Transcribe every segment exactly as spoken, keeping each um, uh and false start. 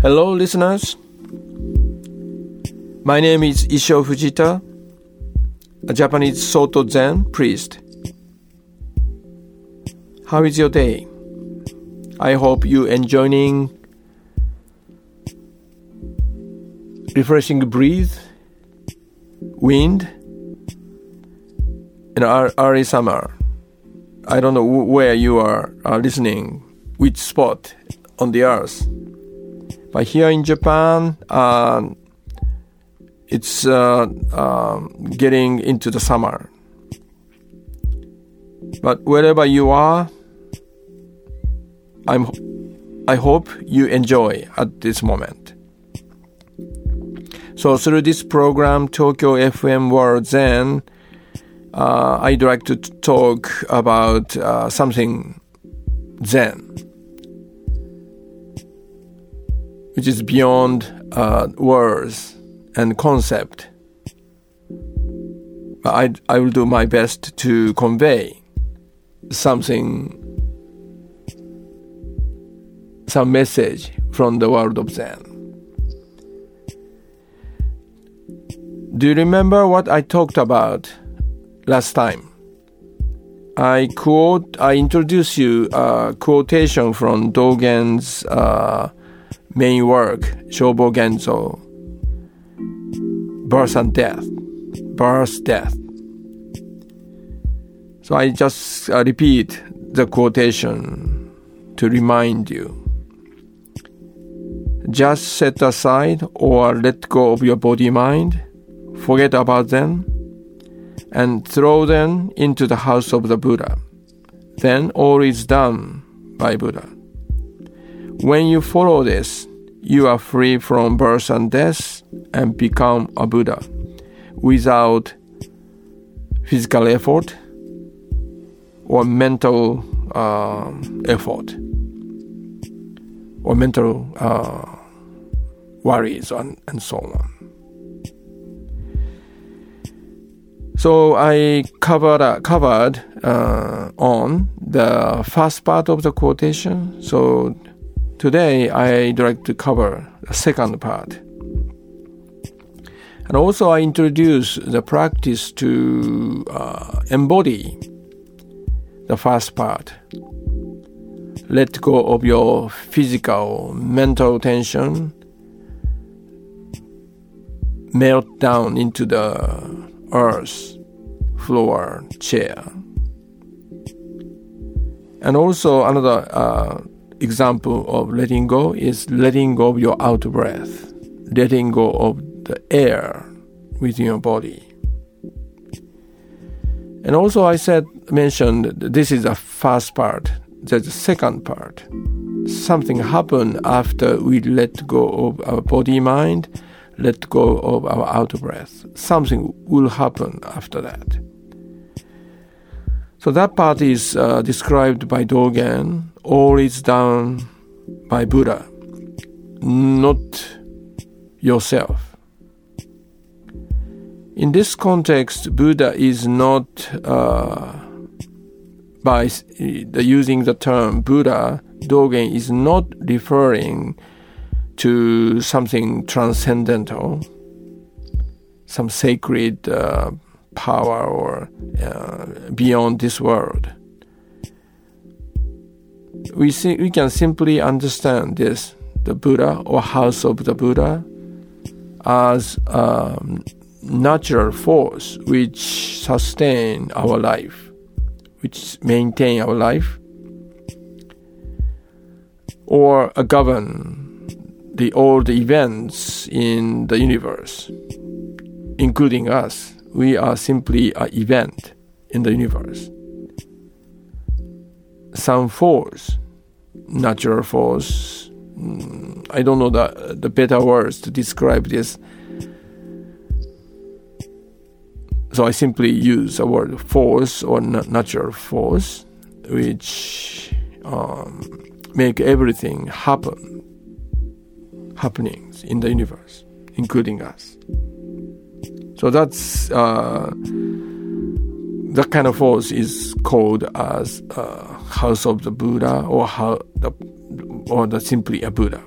Hello, listeners. My name is Isho Fujita, a Japanese Soto Zen priest. How is your day? I hope you enjoying refreshing breeze, wind, and early summer. I don't know where you are uh, listening, which spot on the earth.But here in Japan,、uh, it's uh, uh, getting into the summer. But wherever you are, I'm, I hope you enjoy at this moment. So through this program, Tokyo エフエム World Zen,、uh, I'd like to talk about、uh, something Zen.Which is beyond、uh, words and concept. I, I will do my best to convey something, some message from the world of Zen. Do you remember what I talked about last time? I quote, I introduce you a quotation from Dogen's、uh,main work, Shobogenzo, Birth and Death, Birth, Death. So I just、uh, repeat the quotation to remind you. Just set aside or let go of your body mind, forget about them, and throw them into the house of the Buddha. Then all is done by Buddha.When you follow this, you are free from birth and death and become a Buddha without physical effort or mental、uh, effort or mental、uh, worries and, and so on. So I covered, uh, covered uh, on the first part of the quotation. So...Today, I'd like to cover the second part. And also, I introduce the practice to、uh, embody the first part. Let go of your physical, mental tension. Melt down into the earth, floor, chair. And also, another、uh,example of letting go is letting go of your outer breath, letting go of the air within your body. And also I said, mentioned this is the first part. There's a second part. Something happened after we let go of our body mind, let go of our outer breath. Something will happen after that. So that part is、uh, described by Dogen.All is done by Buddha, not yourself. In this context, Buddha is not、uh, by the, using the term Buddha, Dogen is not referring to something transcendental, some sacred、uh, power or、uh, beyond this world.We, see, we can simply understand this, the Buddha or house of the Buddha, as a natural force which sustains our life, which maintains our life, or governs the all the events in the universe, including us. We are simply an event in the universe. Some force, natural force, I don't know the, the better words to describe this. So I simply use the word force or natural force, which um, make everything happen, happenings in the universe, including us. So that's uh, that kind of force is called as uh, house of the Buddha, or how the or the simply a Buddha.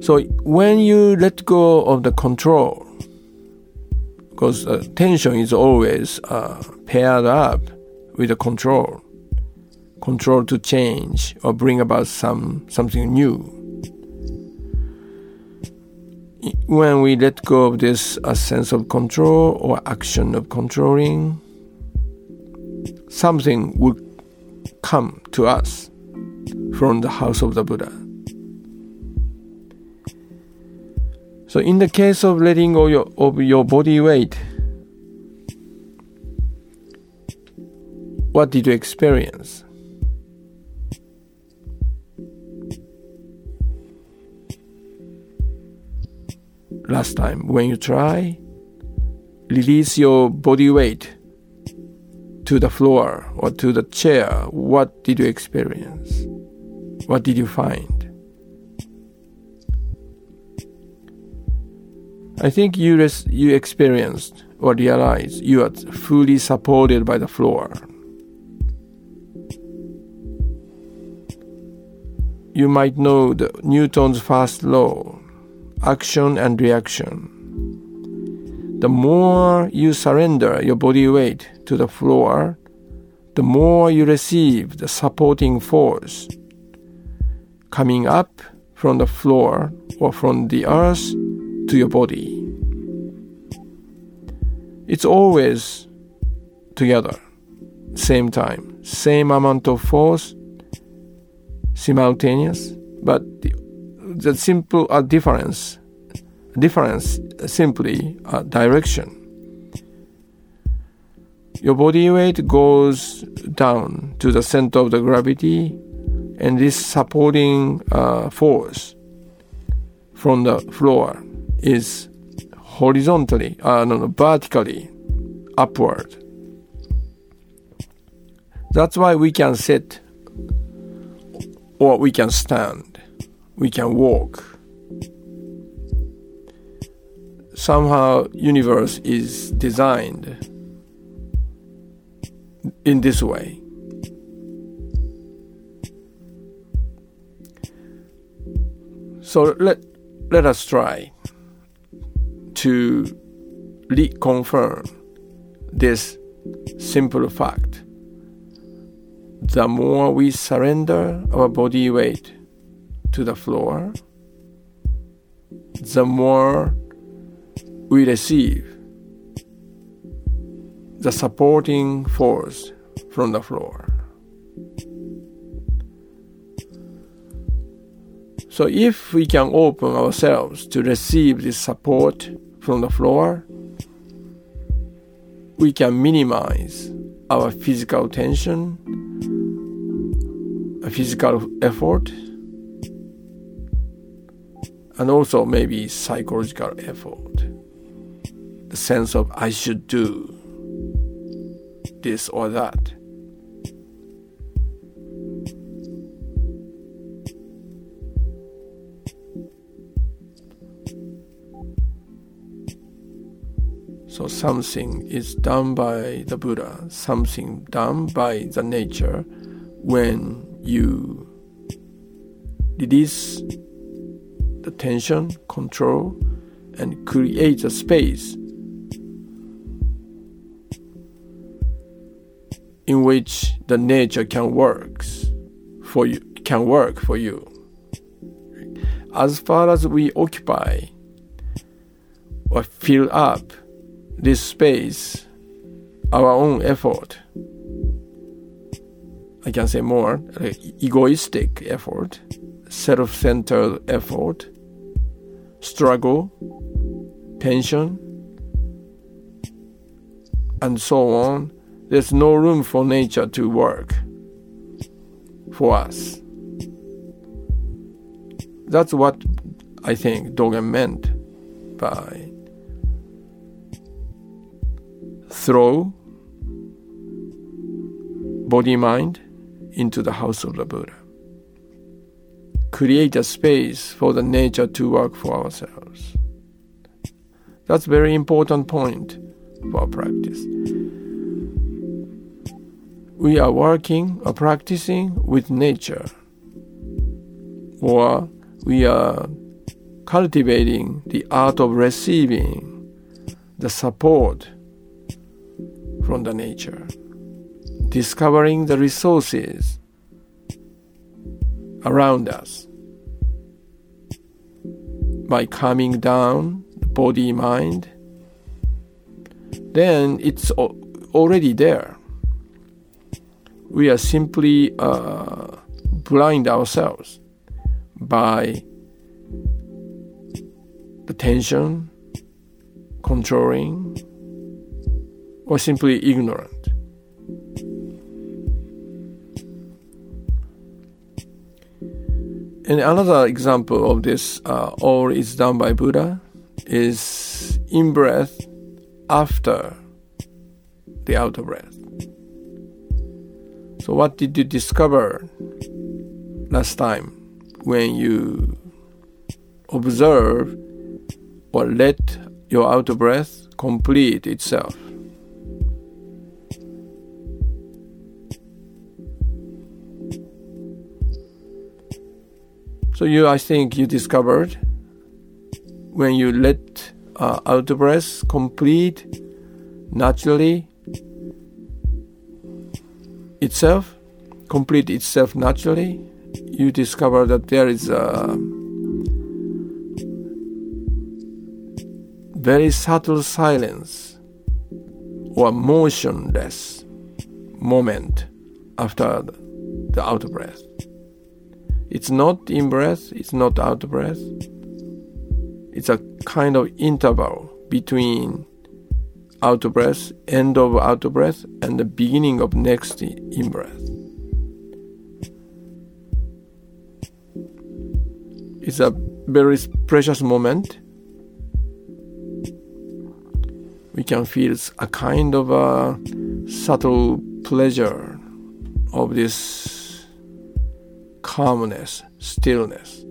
So when you let go of the control, because uh, tension is always uh, paired up with the control, control to change or bring about some something new. When we let go of this a sense of control or action of controlling, something would come to us from the house of the Buddha. So in the case of letting go your, of your body weight, what did you experience? Last time, when you try, release your body weight to the floor or to the chair, what did you experience? What did you find? I think you, res- you experienced or realized you are fully supported by the floor. You might know the Newton's first law, action and reaction. The more you surrender your body weight to the floor, the more you receive the supporting force coming up from the floor or from the earth to your body. It's always together, same time, same amount of force, simultaneous, but the The simple uh, difference, difference simply uh, direction. Your body weight goes down to the center of the gravity, and this supporting uh, force from the floor is horizontally, uh, no, no, vertically upward. That's why we can sit or we can stand. We can walk. Somehow universe is designed in this way. So let, let us try to reconfirm this simple fact. The more we surrender our body weight to the floor, the more we receive the supporting force from the floor. So if we can open ourselves to receive this support from the floor, we can minimize our physical tension, physical effort, and also maybe psychological effort, the sense of I should do this or that. So something is done by the Buddha, something done by the nature when you release attention, control, and create a space in which the nature can works for you, can work for you. As far as we occupy or fill up this space, our own effort, I can say more, like egoistic effort, self-centered effort, struggle, tension, and so on, there's no room for nature to work for us. That's what I think Dogen meant by throw body-mind into the house of the Buddha. Create a space for the nature to work for ourselves. That's a very important point for our practice. We are working or practicing with nature, or we are cultivating the art of receiving the support from the nature, discovering the resources around us by calming down the body, mind. Then it's already there. We are simply uh, blind ourselves by the tension, controlling, or simply ignorant. And another example of this, uh, all is done by Buddha, is in-breath after the out-breath. So what did you discover last time when you observe or let your out-breath complete itself? So you, I think you discovered when you let uh, out-breath complete naturally itself, complete itself naturally, you discover that there is a very subtle silence or motionless moment after the out-breath. It's not in-breath, it's not out-breath. It's a kind of interval between out-breath, end of out-breath, and the beginning of next in-breath. It's a very precious moment. We can feel a kind of a subtle pleasure of this calmness, stillness.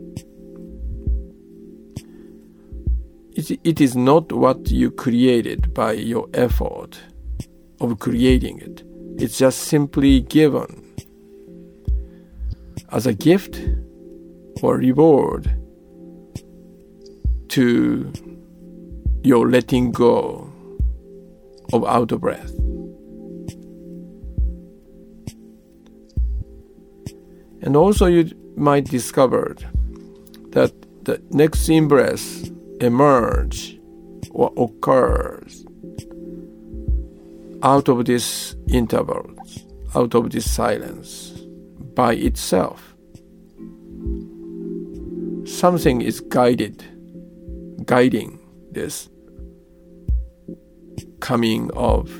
It, it is not what you created by your effort of creating it. It's just simply given as a gift or reward to your letting go of outer breath. And also you might discover that the next in-breath emerge or occurs out of these intervals, out of this silence by itself. Something is guided, guiding this coming of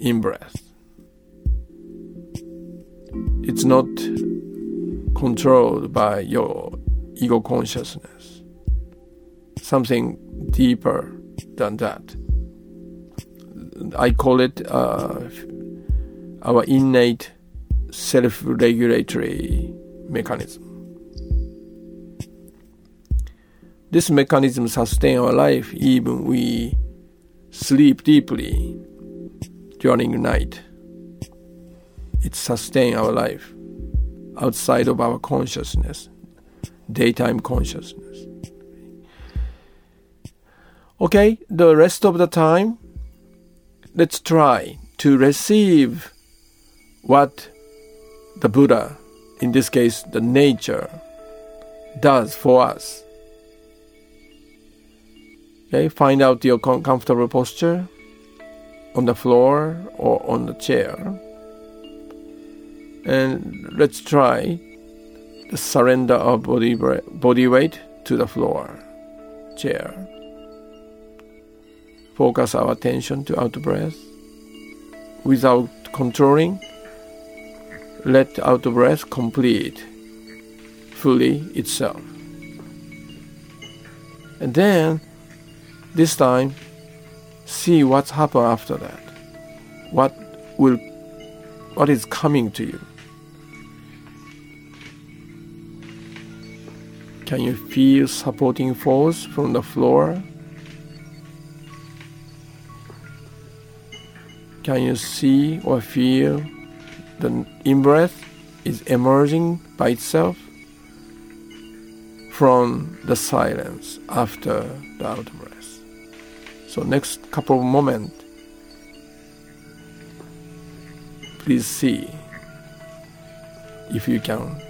in-breath. It's not controlled by your ego consciousness. Something deeper than that. I call it uh, our innate self-regulatory mechanism. This mechanism sustains our life even we sleep deeply during the night. It sustains our life outside of our consciousness, daytime consciousness. Okay, the rest of the time, let's try to receive what the Buddha, in this case, the nature, does for us. Okay, find out your com- comfortable posture on the floor or on the chair. And let's try surrender our body, body weight to the floor, chair. Focus our attention to out breath. Without controlling, let out breath complete fully itself. And then, this time, see what's happened after that. What will, what is coming to you? Can you feel supporting force from the floor? Can you see or feel the in-breath is emerging by itself from the silence after the out-breath? So next couple of moments, please see if you can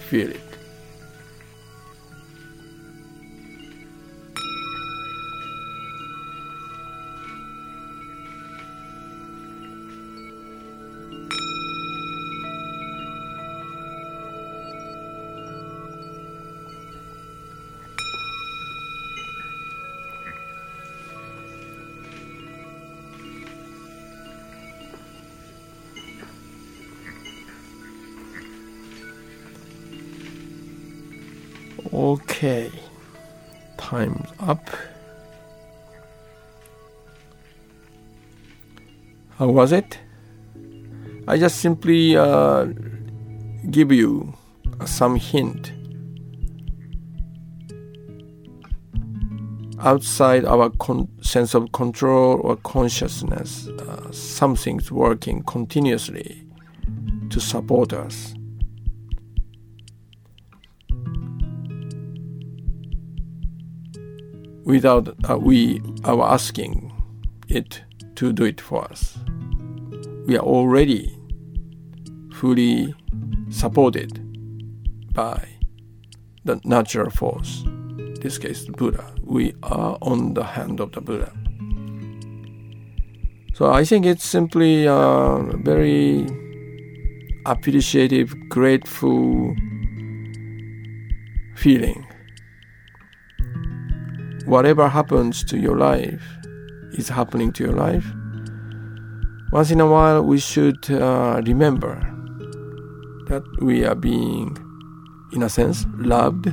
feel it.Okay, time's up. How was it? I just simply uh, give you some hint. Outside our con- sense of control or consciousness, uh, something's working continuously to support us.Without uh, we our asking it to do it for us. We are already fully supported by the natural force. In this case, the Buddha. We are on the hand of the Buddha. So I think it's simply a very appreciative, grateful feeling.Whatever happens to your life is happening to your life. Once in a while, we should uh, remember that we are being, in a sense, loved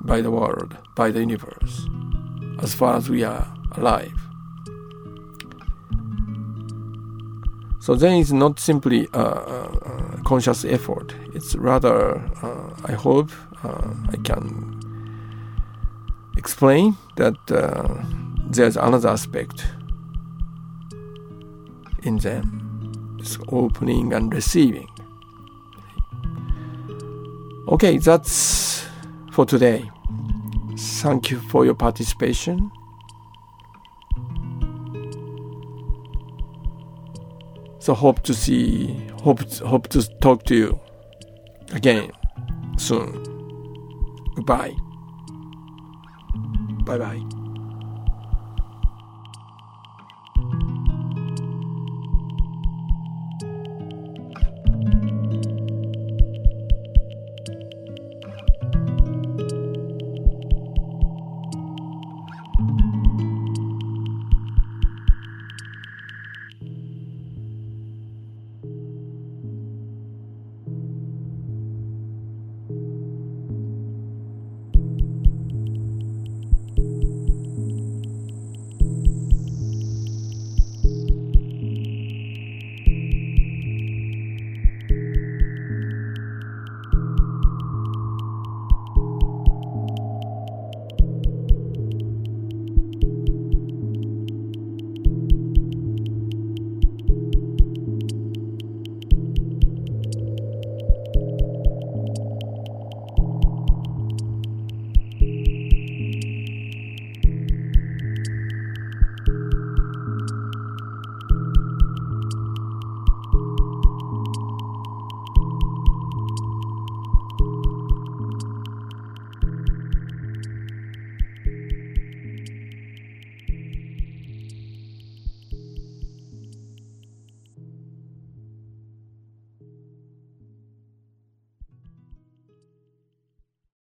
by the world, by the universe, as far as we are alive. So then it's not simply a, a conscious effort. It's rather, uh, I hope uh, I can...explain that、uh, there's another aspect in them. It's opening and receiving. Okay, that's for today. Thank you for your participation. So hope to see, hope, hope to talk to you again soon. Goodbye.Bye-bye.